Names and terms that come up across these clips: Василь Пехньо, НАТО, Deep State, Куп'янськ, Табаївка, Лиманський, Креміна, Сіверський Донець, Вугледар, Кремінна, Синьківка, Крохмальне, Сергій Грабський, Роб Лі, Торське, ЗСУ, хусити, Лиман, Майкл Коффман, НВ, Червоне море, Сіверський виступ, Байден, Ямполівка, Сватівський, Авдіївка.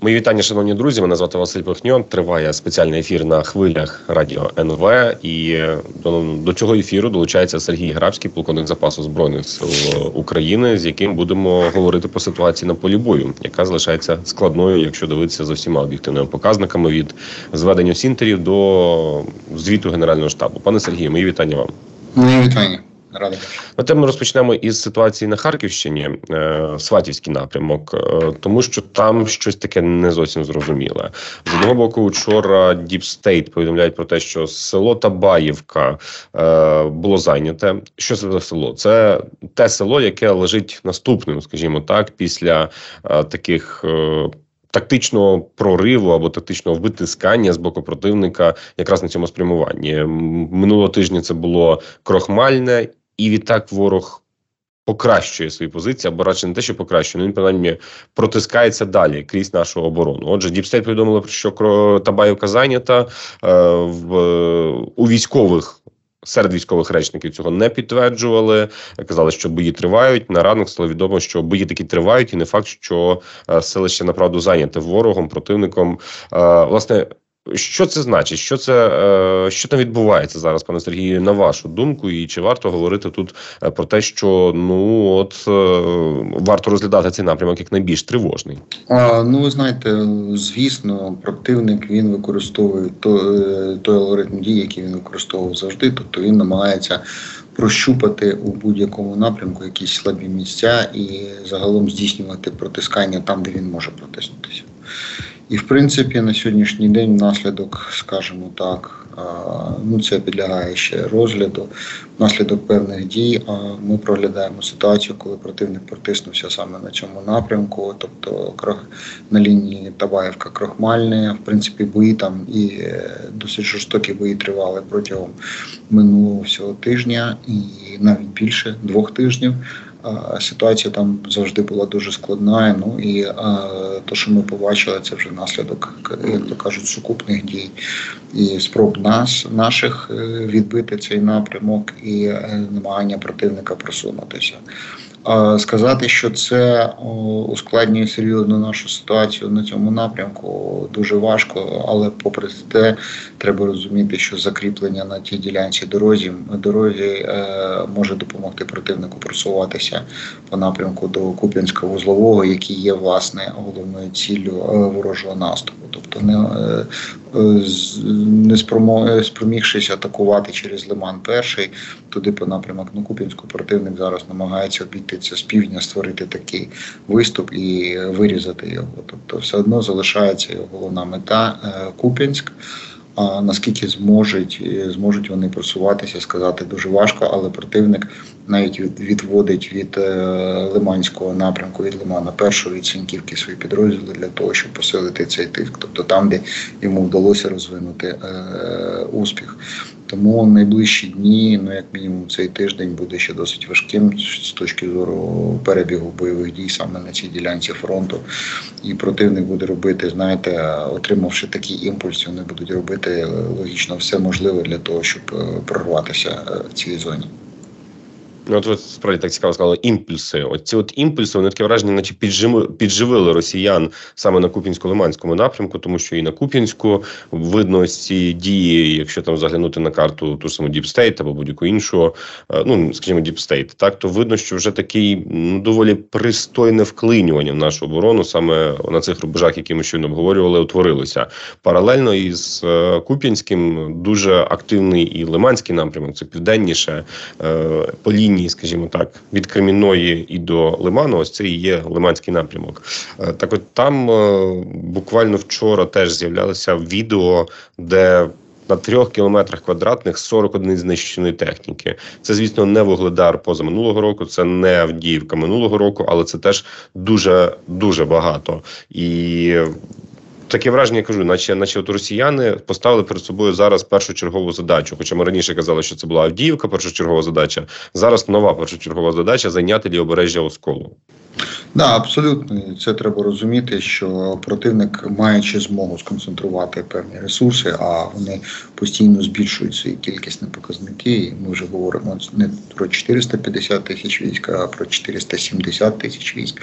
Мої вітання, шановні друзі. Мене звати Василь Пехньо. Триває спеціальний ефір на хвилях радіо НВ. І до цього ефіру долучається Сергій Грабський, полковник запасу Збройних сил України, з яким будемо говорити про ситуацію на полі бою, яка залишається складною, якщо дивитися за всіма об'єктивними показниками, від зведення сінтерів до звіту Генерального штабу. Пане Сергію, мої вітання вам. Мої вітання. Ми розпочнемо із ситуації на Харківщині, Сватівський напрямок, тому що там щось таке не зовсім зрозуміле. З одного боку, вчора Deep State повідомляють про те, що село Табаївка було зайняте. Що це за село? Це те село, яке лежить наступним, скажімо так, після таких тактичного прориву або тактичного витискання з боку противника якраз на цьому спрямуванні. Минулого тижня це було крохмальне, і відтак ворог покращує свої позиції, або радше не те, що покращує, але він, принаймні, протискається далі крізь нашу оборону. Отже, Deep State повідомили, що Табаївка зайнята, у військових, серед військових речників цього не підтверджували, казали, що бої тривають. На ранок стало відомо, що бої такі тривають, і не факт, що селище направду зайняте ворогом, противником. Власне, що це значить? Що там відбувається зараз, пане Сергію, на вашу думку? І чи варто говорити тут про те, що варто розглядати цей напрямок як найбільш тривожний? Ви знаєте, звісно, противник, він використовує той алгоритм дій, який він використовував завжди. Тобто він намагається прощупати у будь-якому напрямку якісь слабі місця і загалом здійснювати протискання там, де він може протиснутися. І, в принципі, на сьогоднішній день наслідок, скажімо так, це підлягає ще розгляду, наслідок певних дій. Ми проглядаємо ситуацію, коли противник протиснувся саме на цьому напрямку, тобто на лінії Табаївка-Крохмальне. В принципі, бої там і досить жорстокі бої тривали протягом минулого всього тижня і навіть більше 2 тижнів. Ситуація там завжди була дуже складна, то, що ми побачили, це вже наслідок, як то кажуть, сукупних дій і спроб наших відбити цей напрямок і намагання противника просунутися. Сказати, що це ускладнює серйозно нашу ситуацію на цьому напрямку, дуже важко, але попри те, треба розуміти, що закріплення на тій ділянці дороги може допомогти противнику просуватися по напрямку до Куп'янська вузлового, який є, власне, головною ціллю ворожого наступу. Тобто не спромігшись атакувати через Лиман перший, туди по напрямок на Куп'янську противник зараз намагається обійти це з півдня, створити такий виступ і вирізати його. Тобто все одно залишається його головна мета – Куп'янськ. А наскільки зможуть вони просуватися, сказати дуже важко, але противник навіть відводить від Лиманського напрямку, від Лимана першого, від Синьківки свої підрозділи для того, щоб посилити цей тиск. Тобто там, де йому вдалося розвинути успіх. Тому найближчі дні, як мінімум цей тиждень, буде ще досить важким з точки зору перебігу бойових дій саме на цій ділянці фронту. І противник буде робити, отримавши такі імпульси, вони будуть робити, логічно, все можливе для того, щоб прорватися в цій зоні. Ви справді так цікаво сказали, імпульси. Ці імпульси, вони таке враження, наче підживили росіян саме на Куп'янсько-Лиманському напрямку, тому що і на Куп'янську видно ці дії, якщо там заглянути на карту ту саму Deep State або будь-яку іншу, скажімо, Deep State, так, то видно, що вже такий доволі пристойне вклинювання в нашу оборону саме на цих рубежах, які ми щойно обговорювали, утворилося. Паралельно із Куп'янським дуже активний і Лиманський напрямок, це південніше, по лінії, скажімо так, від Креміної і до Лиману, ось це і є Лиманський напрямок. Так от там буквально вчора теж з'являлося відео, де на 3 кілометрах квадратних 40 одиниць знищеної техніки. Це, звісно, не Вугледар позаминулого року, це не Авдіївка минулого року, але це теж дуже-дуже багато. І таке враження, я кажу, наче от росіяни поставили перед собою зараз першочергову задачу. Хоча ми раніше казали, що це була Авдіївка, першочергова задача. Зараз нова першочергова задача – зайняти лівобережжя Осколу. Да, абсолютно. Це треба розуміти, що противник, маючи змогу сконцентрувати певні ресурси, а вони постійно збільшують свої кількісні показники. І ми вже говоримо не про 450 тисяч військ, а про 470 тисяч військ.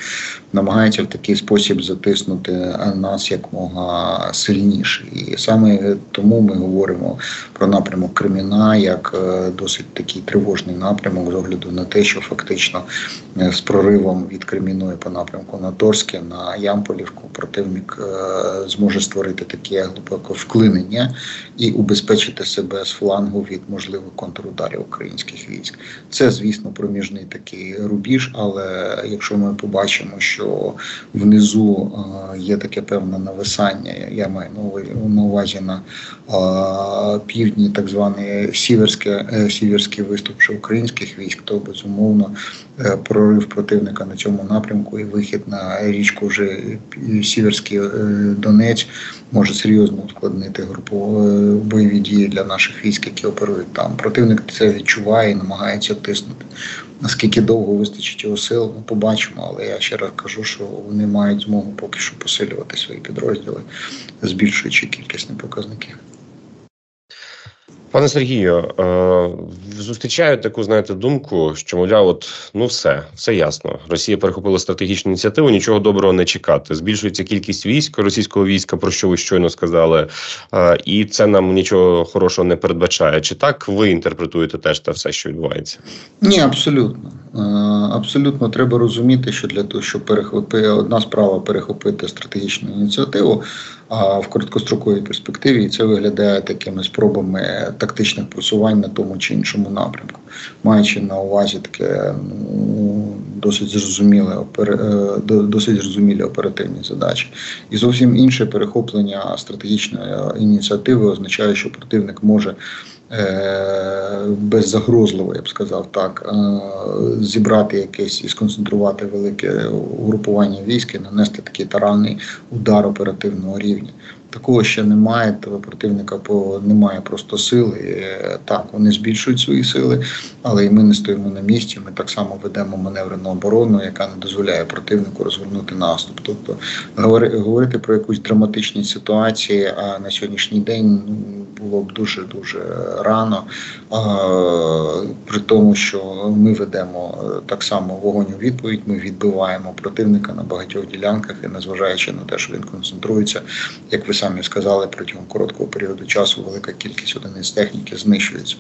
Намагаються в такий спосіб затиснути нас якомога сильніше. І саме тому ми говоримо про напрямок Креміна як досить такий тривожний напрямок з огляду на те, що фактично з проривом від Креміної по напрямку на Торське, на Ямполівку противник зможе створити таке глибоке вклинення і убезпечити себе з флангу від можливих контрударів українських військ. Це, звісно, проміжний такий рубіж, але якщо ми побачимо, що внизу є таке певне нависання, я маю на увазі на півдні так званий Сіверський виступ українських військ, то безумовно прорив противника на цьому напрямку і вихід на річку вже Сіверський Донець може серйозно ускладнити бойові дії для наших військ, які оперують там. Противник це відчуває і намагається тиснути. Наскільки довго вистачить його сил, ми побачимо, але я ще раз кажу, що вони мають змогу поки що посилювати свої підрозділи, збільшуючи кількісні показники. Пане Сергію, зустрічаю таку, знаєте, думку, що, мовляв, от, все ясно. Росія перехопила стратегічну ініціативу, нічого доброго не чекати. Збільшується кількість військ, російського війська, про що ви щойно сказали, і це нам нічого хорошого не передбачає. Чи так ви інтерпретуєте теж те все, що відбувається? Ні, абсолютно. Абсолютно треба розуміти, що для того, щоб одна справа перехопити стратегічну ініціативу, а в короткостроковій перспективі це виглядає такими спробами тактичних просувань на тому чи іншому напрямку, маючи на увазі таке досить зрозумілі оперативні задачі. І зовсім інше перехоплення стратегічної ініціативи означає, що противник може беззагрозливо, я б сказав так, зібрати якесь і сконцентрувати велике угрупування військ і нанести такий таранний удар оперативного рівня. Такого ще немає, того противника немає просто сили. Так, вони збільшують свої сили, але і ми не стоїмо на місці, ми так само ведемо маневрену оборону, яка не дозволяє противнику розгорнути наступ. Тобто говорити про якусь драматичну ситуацію на сьогоднішній день було б дуже-дуже рано, при тому, що ми ведемо так само вогонь у відповідь, ми відбиваємо противника на багатьох ділянках, і незважаючи на те, що він концентрується, як ви самі сказали, протягом короткого періоду часу велика кількість одиниць техніки знищується.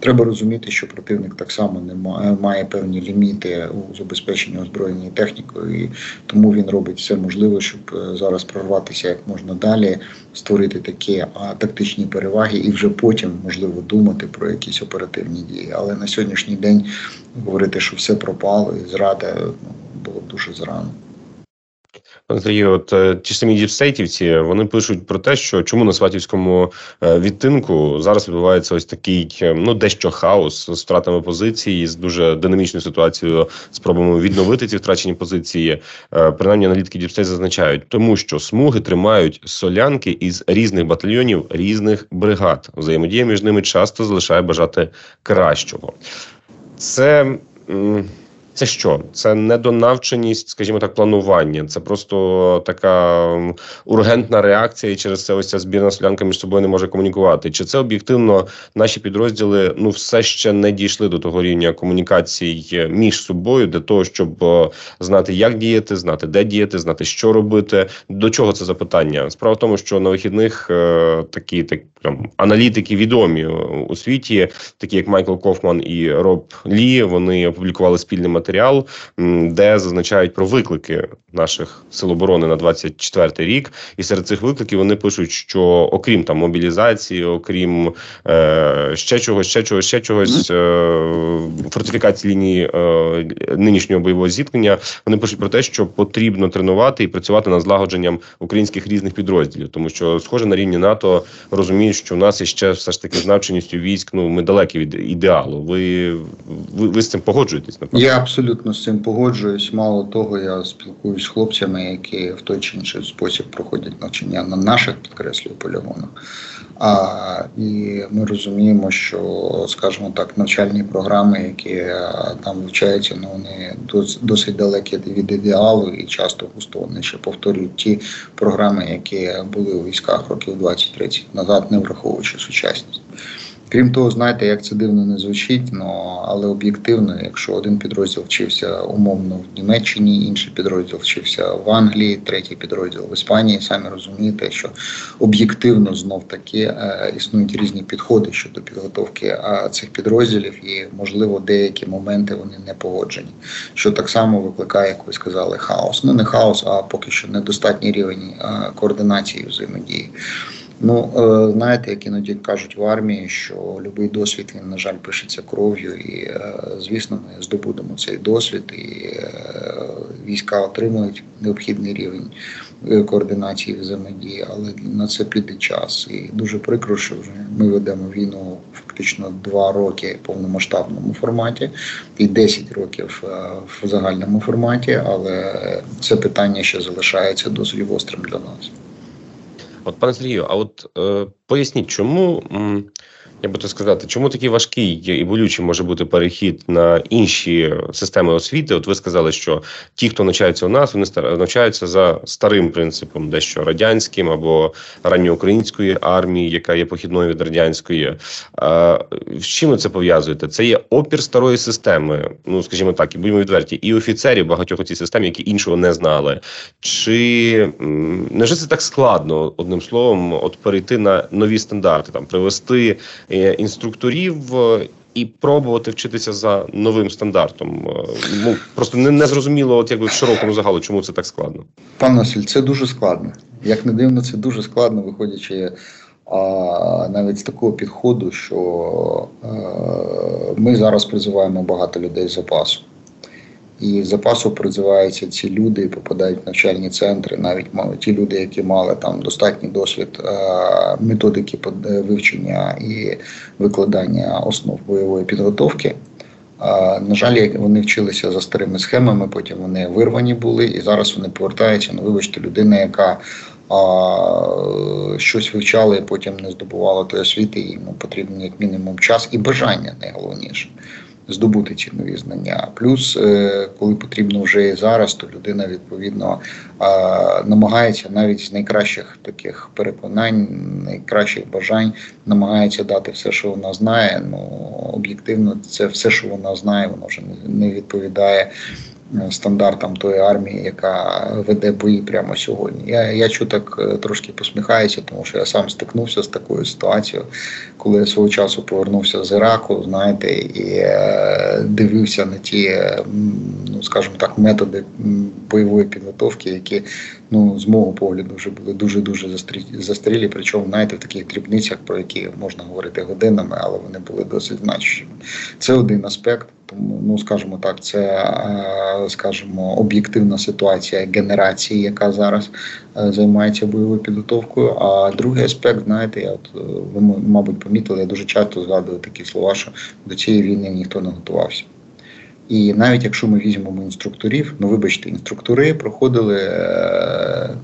Треба розуміти, що противник так само не має певні ліміти у забезпеченні озброєння технікою, і тому він робить все можливе, щоб зараз прорватися як можна далі, створити такі тактичні переваги і вже потім, можливо, думати про якісь оперативні дії. Але на сьогоднішній день говорити, що все пропало і зрада, було дуже зарано. Андрій, от ті самі діпстейтівці, вони пишуть про те, що чому на Сватівському відтинку зараз відбувається ось такий, дещо хаос з втратами позицій, з дуже динамічною ситуацією, спробами відновити ці втрачені позиції. Принаймні, аналітики діпстейт зазначають, тому що смуги тримають солянки із різних батальйонів, різних бригад. Взаємодія між ними часто залишає бажати кращого. Це що? Це недонавченість, скажімо так, планування. Це просто така ургентна реакція, і через це ось ця збірна солянка між собою не може комунікувати. Чи це об'єктивно наші підрозділи все ще не дійшли до того рівня комунікацій між собою для того, щоб знати, як діяти, знати, де діяти, знати, що робити? До чого це запитання? Справа в тому, що на вихідних такі аналітики відомі у світі, такі як Майкл Коффман і Роб Лі, вони опублікували спільний матеріал, де зазначають про виклики наших сил оборони на 24-й рік. І серед цих викликів вони пишуть, що окрім мобілізації, окрім ще чогось, фортифікації лінії нинішнього бойового зіткнення, вони пишуть про те, що потрібно тренувати і працювати над злагодженням українських різних підрозділів. Тому що, схоже, на рівні НАТО розуміють, що у нас іще все ж таки з навченістю військ, ми далекі від ідеалу. Ви з цим погоджуєтесь, напевно? абсолютно з цим погоджуюсь. Мало того, я спілкуюсь з хлопцями, які в той чи інший спосіб проходять навчання на наших, підкреслюю, полігонах. І ми розуміємо, що, скажімо так, навчальні програми, які там вивчаються, ну, вони досить далекі від ідеалу і часто густо вони ще повторюють ті програми, які були у військах років 20-30 назад, не враховуючи сучасність. Крім того, знаєте, як це дивно не звучить, але об'єктивно, якщо один підрозділ вчився умовно в Німеччині, інший підрозділ вчився в Англії, третій підрозділ в Іспанії, самі розумієте, що об'єктивно знов-таки існують різні підходи щодо підготовки цих підрозділів і, можливо, деякі моменти вони не погоджені, що так само викликає, як ви сказали, хаос. Ну, не хаос, а поки що недостатній рівень координації взаємодії. Ну, знаєте, як іноді кажуть в армії, що любий досвід, він, на жаль, пишеться кров'ю, і, звісно, ми здобудемо цей досвід, і війська отримують необхідний рівень координації взаємодії, але на це піде час. І дуже прикро, що вже ми ведемо війну фактично 2 роки в повномасштабному форматі і 10 років в загальному форматі, але це питання ще залишається досить гострим для нас. От, пане Сергію, а от поясніть, чому, я буду сказати, чому такий важкий і болючий може бути перехід на інші системи освіти? От ви сказали, що ті, хто навчаються у нас, вони навчаються за старим принципом, дещо радянським або ранньоукраїнської армії, яка є похідною від радянської. З чим ви це пов'язуєте? Це є опір старої системи, ну, скажімо так, і будемо відверті, і офіцерів багатьох у цій системі, які іншого не знали. Чи не ж це так складно, одним словом, от перейти на нові стандарти, там, привести інструкторів і пробувати вчитися за новим стандартом? Ну, просто не зрозуміло, от якби в широкому загалу, чому це так складно. Пан Василь, це дуже складно. Як не дивно, це дуже складно, виходячи навіть з такого підходу, що ми зараз призиваємо багато людей з запасу. І з запасу призиваються ці люди і попадають в навчальні центри, навіть ті люди, які мали там достатній досвід методики вивчення і викладання основ бойової підготовки. На жаль, вони вчилися за старими схемами, потім вони вирвані були, і зараз вони повертаються, ну, вибачте, людина, яка щось вивчала і потім не здобувала тої освіти, і йому потрібен як мінімум час і бажання, найголовніше, здобути ці нові знання. Плюс, коли потрібно вже і зараз, то людина, відповідно, намагається навіть з найкращих таких переконань, найкращих бажань, намагається дати все, що вона знає. Ну, об'єктивно, це все, що вона знає, воно вже не відповідає стандартам тої армії, яка веде бої прямо сьогодні. Я чу так трошки посміхаюся, тому що я сам стикнувся з такою ситуацією, коли я свого часу повернувся з Іраку, знаєте, і дивився на ті, ну, скажімо так, методи бойової підготовки, які, ну, з мого погляду вже були дуже-дуже застарілі, причому, знаєте, в таких дрібницях, про які можна говорити годинами, але вони були досить значущими. Це один аспект. Ну, скажімо так, це, скажімо, об'єктивна ситуація генерації, яка зараз займається бойовою підготовкою. А другий аспект, знаєте, ви, мабуть, помітили, я дуже часто згадую такі слова, що до цієї війни ніхто не готувався. І навіть якщо ми візьмемо інструкторів, ну, вибачте, інструктори проходили,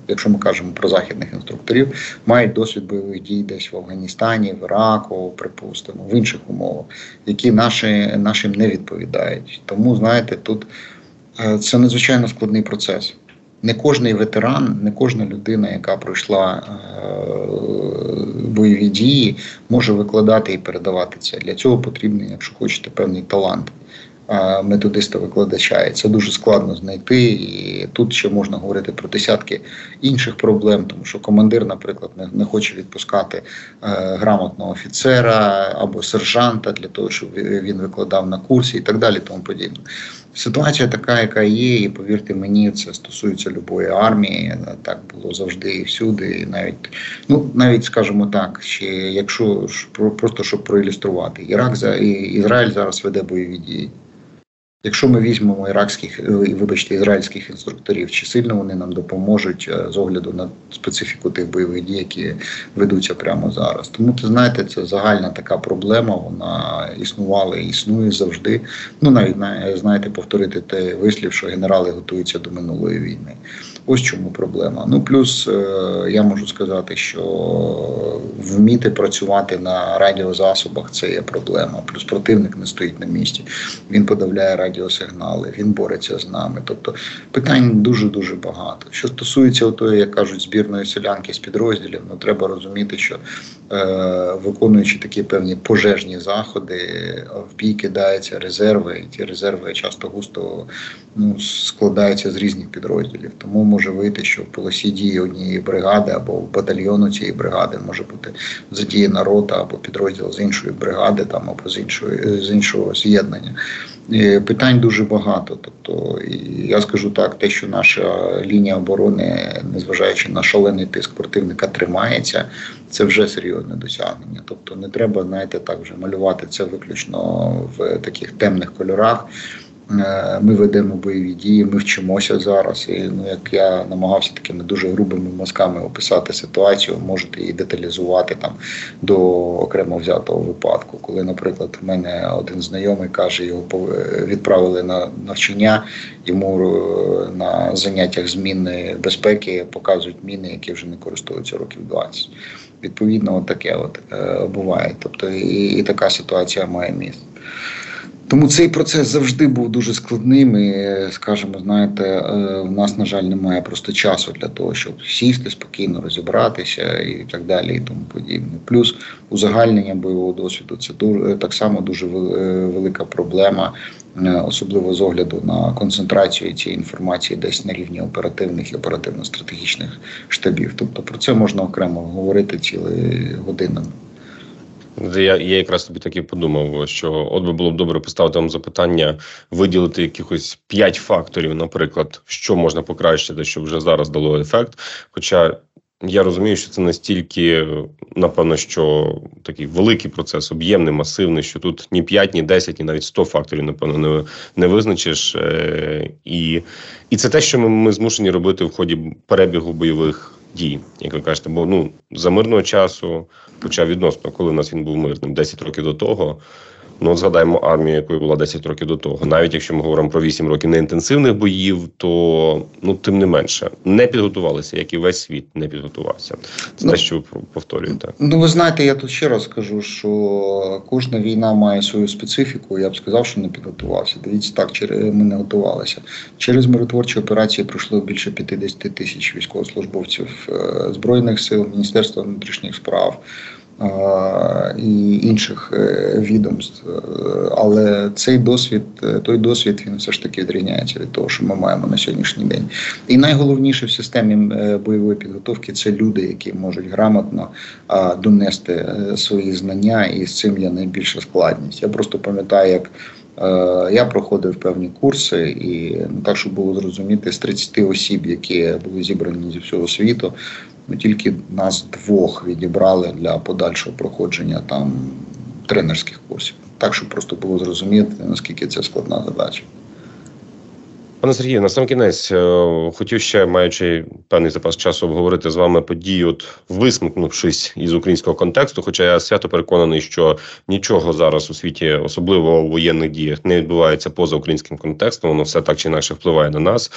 якщо ми кажемо про західних інструкторів, мають досвід бойових дій десь в Афганістані, в Іраку, припустимо, в інших умовах, які нашим не відповідають. Тому, знаєте, тут це надзвичайно складний процес. Не кожний ветеран, не кожна людина, яка пройшла бойові дії, може викладати і передавати це. Для цього потрібен, якщо хочете, певний талант методиста-викладача. І це дуже складно знайти, і тут ще можна говорити про десятки інших проблем, тому що командир, наприклад, не хоче відпускати грамотного офіцера або сержанта для того, щоб він викладав на курсі і так далі, тому подібне. Ситуація така, яка є, і, повірте мені, це стосується любої армії, так було завжди і всюди, і навіть, ну, навіть, скажімо так, ще якщо, просто щоб проілюструвати, Ізраїль зараз веде бойові дії. Якщо ми візьмемо ізраїльських інструкторів, чи сильно вони нам допоможуть з огляду на специфіку тих бойових дій, які ведуться прямо зараз. Тому, ти знаєте, це загальна така проблема, вона існувала і існує завжди. Ну, навіть, знаєте, повторити той вислів, що генерали готуються до минулої війни. Ось чому проблема. Ну, плюс, я можу сказати, що вміти працювати на радіозасобах – це є проблема. Плюс противник не стоїть на місці, він подавляє радіосигнали, він бореться з нами. Тобто питань дуже-дуже багато. Що стосується отої, як кажуть, збірної селянки з підрозділів, ну треба розуміти, що виконуючи такі певні пожежні заходи, в бій кидаються резерви, і ті резерви часто густо складаються з різних підрозділів. Тому може вийти, що в полосі дії однієї бригади або в батальйону цієї бригади може бути задіяна рота або підрозділ з іншої бригади там, або з іншого з'єднання. Питань дуже багато. Тобто, я скажу так, те, що наша лінія оборони, незважаючи на шалений тиск противника, тримається, це вже серйозне досягнення. Тобто не треба, знаєте, так вже малювати це виключно в таких темних кольорах. Ми ведемо бойові дії, ми вчимося зараз. І, як я намагався такими дуже грубими мазками описати ситуацію, можете її деталізувати там до окремо взятого випадку. Коли, наприклад, в мене один знайомий каже, його відправили на навчання, йому на заняттях з мінної безпеки показують міни, які вже не користуються років 20. Відповідно, отаке буває. Тобто і така ситуація має місце. Тому цей процес завжди був дуже складним і, скажімо, знаєте, в нас, на жаль, немає просто часу для того, щоб сісти, спокійно розібратися і так далі і тому подібне. Плюс узагальнення бойового досвіду – це так само дуже велика проблема, особливо з огляду на концентрацію цієї інформації десь на рівні оперативних і оперативно-стратегічних штабів. Тобто про це можна окремо говорити цілими годинами. Я якраз собі так і подумав, що от би було б добре поставити вам запитання, виділити якихось 5 факторів, наприклад, що можна покращити, щоб вже зараз дало ефект. Хоча я розумію, що це настільки, напевно, що такий великий процес, об'ємний, масивний, що тут ні 5, ні 10, ні навіть 100 факторів, напевно, не визначиш. І це те, що ми змушені робити в ході перебігу бойових дій, як ви кажете, бо за мирного часу, хоча відносно, коли у нас він був мирним, 10 років до того, згадаємо армію, якою була 10 років до того. Навіть якщо ми говоримо про 8 років неінтенсивних боїв, то, тим не менше, не підготувалися, як і весь світ не підготувався. Це те, що ви повторюєте. Ви знаєте, я тут ще раз скажу, що кожна війна має свою специфіку, я б сказав, що не підготувався. Дивіться, так, ми не готувалися. Через миротворчі операції пройшло більше 50 тисяч військовослужбовців Збройних сил, Міністерства внутрішніх справ і інших відомств. Але той досвід, він все ж таки відрізняється від того, що ми маємо на сьогоднішній день. І найголовніше в системі бойової підготовки – це люди, які можуть грамотно донести свої знання, і з цим є найбільша складність. Я просто пам'ятаю, як я проходив певні курси, і так, щоб було зрозуміти, з 30 осіб, які були зібрані зі всього світу, тільки нас 2 відібрали для подальшого проходження там тренерських курсів. Так, щоб просто було зрозуміти, наскільки це складна задача. Пане Сергію, на сам кінець хотів ще, маючи певний запас часу, обговорити з вами події, висмикнувшись із українського контексту, хоча я свято переконаний, що нічого зараз у світі, особливо у воєнних діях, не відбувається поза українським контекстом, воно все так чи інакше впливає на нас.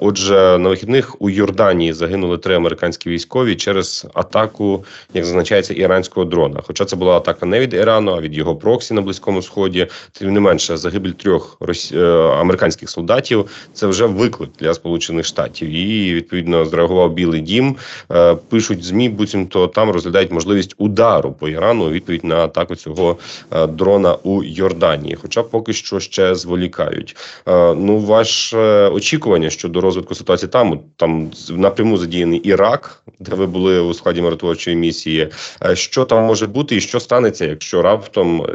Отже, на вихідних у Йорданії загинули 3 американські військові через атаку, як зазначається, іранського дрона. Хоча це була атака не від Ірану, а від його проксі на Близькому Сході, тим не менше загибель 3 американських солдатів. Це вже виклик для Сполучених Штатів. І, відповідно, зреагував Білий Дім. Пишуть ЗМІ, буцімто там розглядають можливість удару по Ірану у відповідь на атаку цього дрона у Йорданії. Хоча поки що ще зволікають. Ваше очікування щодо розвитку ситуації там напряму задіяний Ірак, де ви були у складі миротворчої місії. Що там може бути і що станеться, якщо раптом,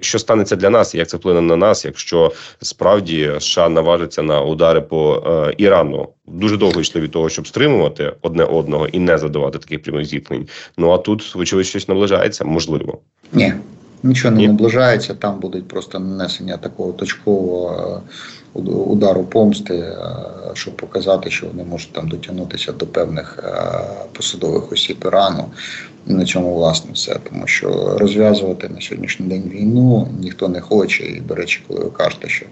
що станеться для нас, як це вплине на нас, якщо справді США наважиться на удари по Ірану. Дуже довго йшли від того, щоб стримувати одне одного і не задавати таких прямих зіткнень. А тут, вочевидь, щось наближається? Можливо. Ні. нічого не наближається, там будуть просто нанесення такого точкового удару помсти, щоб показати, що вони можуть там дотягнутися до певних посадових осіб Ірану. На цьому, власне, все. Тому що розв'язувати на сьогоднішній день війну ніхто не хоче. І, до речі, коли ви кажете, що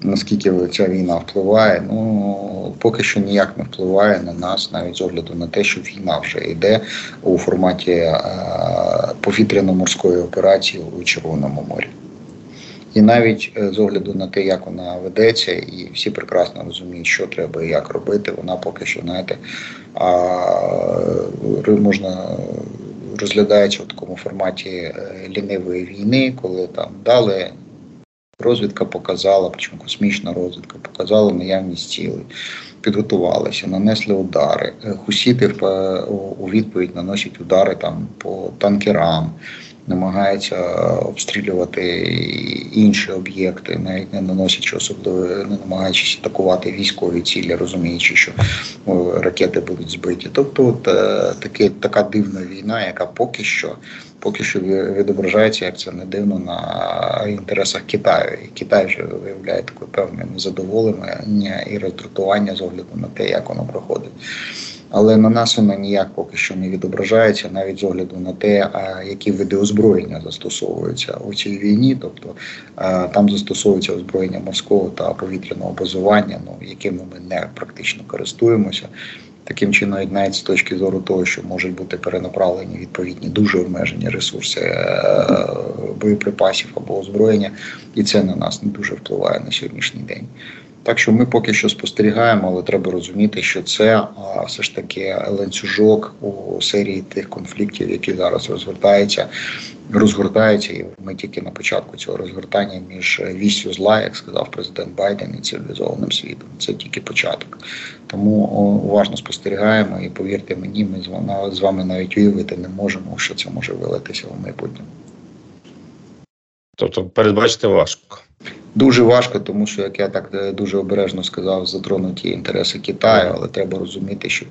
наскільки ця війна впливає, ну, поки що ніяк не впливає на нас, навіть з огляду на те, що війна вже йде у форматі повітряно-морської операції у Червоному морі. І навіть з огляду на те, як вона ведеться, і всі прекрасно розуміють, що треба і як робити, вона поки що, знаєте, можна... розглядається в такому форматі лінивої війни, коли там дали, розвідка показала, причому космічна розвідка показала наявність цілей, підготувалися, нанесли удари. Хусити у відповідь наносять удари там по танкерам, намагаються обстрілювати інші об'єкти, навіть не наносячи особливо, не намагаючись атакувати військові цілі, розуміючи, що ракети будуть збиті. Тобто от, така дивна війна, яка поки що відображається, як це не дивно, на інтересах Китаю. І Китай вже виявляє таке певне незадоволення і роздратування з огляду на те, як воно проходить. Але на нас воно ніяк поки що не відображається, навіть з огляду на те, які види озброєння застосовуються у цій війні. Тобто там застосовується озброєння морського та повітряного базування, ну, якими ми не практично користуємося. Таким чином, навіть з точки зору того, що можуть бути перенаправлені відповідні дуже обмежені ресурси боєприпасів або озброєння, і це на нас не дуже впливає на сьогоднішній день. Так що ми поки що спостерігаємо, але треба розуміти, що це все ж таки ланцюжок у серії тих конфліктів, які зараз розгортаються, і ми тільки на початку цього розгортання між вісю зла, як сказав президент Байден, і цивілізованим світом. Це тільки початок. Тому уважно спостерігаємо, і повірте мені, ми з вами навіть уявити не можемо, що це може вилитися в майбутньому. Тобто передбачити важко. Дуже важко, тому що, як я так дуже обережно сказав, затронуті інтереси Китаю, але треба розуміти, що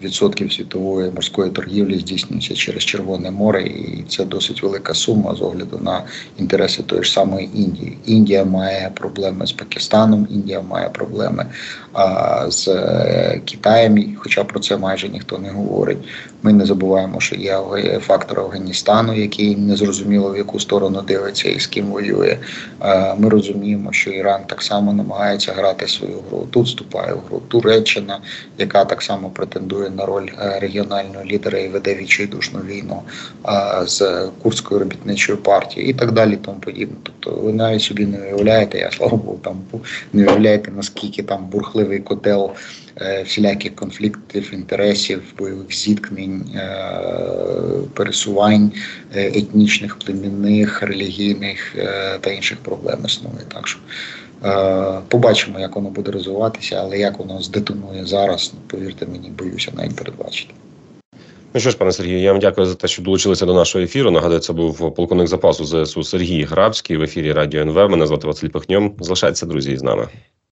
15% світової морської торгівлі здійснюється через Червоне море, і це досить велика сума з огляду на інтереси тої ж самої Індії. Індія має проблеми з Пакистаном, Індія має проблеми з Китаєм, хоча про це майже ніхто не говорить. Ми не забуваємо, що є фактор Афганістану, який незрозуміло в яку сторону дивиться і з ким воює. Ми розуміємо, що Іран так само намагається грати свою гру. Тут вступає в гру Туреччина, яка так само претендує на роль регіонального лідера і веде відчайдушну війну з Курдською робітничою партією і так далі, тому подібне. Тобто ви навіть собі не уявляєте, я, слава Богу, там не уявляєте, наскільки там бурхливий котел всіляких конфліктів, інтересів, бойових зіткнень, пересувань етнічних, племінних, релігійних та інших проблем існує. Так що побачимо, як воно буде розвиватися, але як воно здетонує зараз, повірте мені, боюся навіть передбачити. Ну що ж, пане Сергію, я вам дякую за те, що долучилися до нашого ефіру. Нагадаю, це був полковник запасу ЗСУ Сергій Грабський в ефірі Радіо НВ. Мене звати Василь Пехньо. Залишайтеся, друзі, з нами.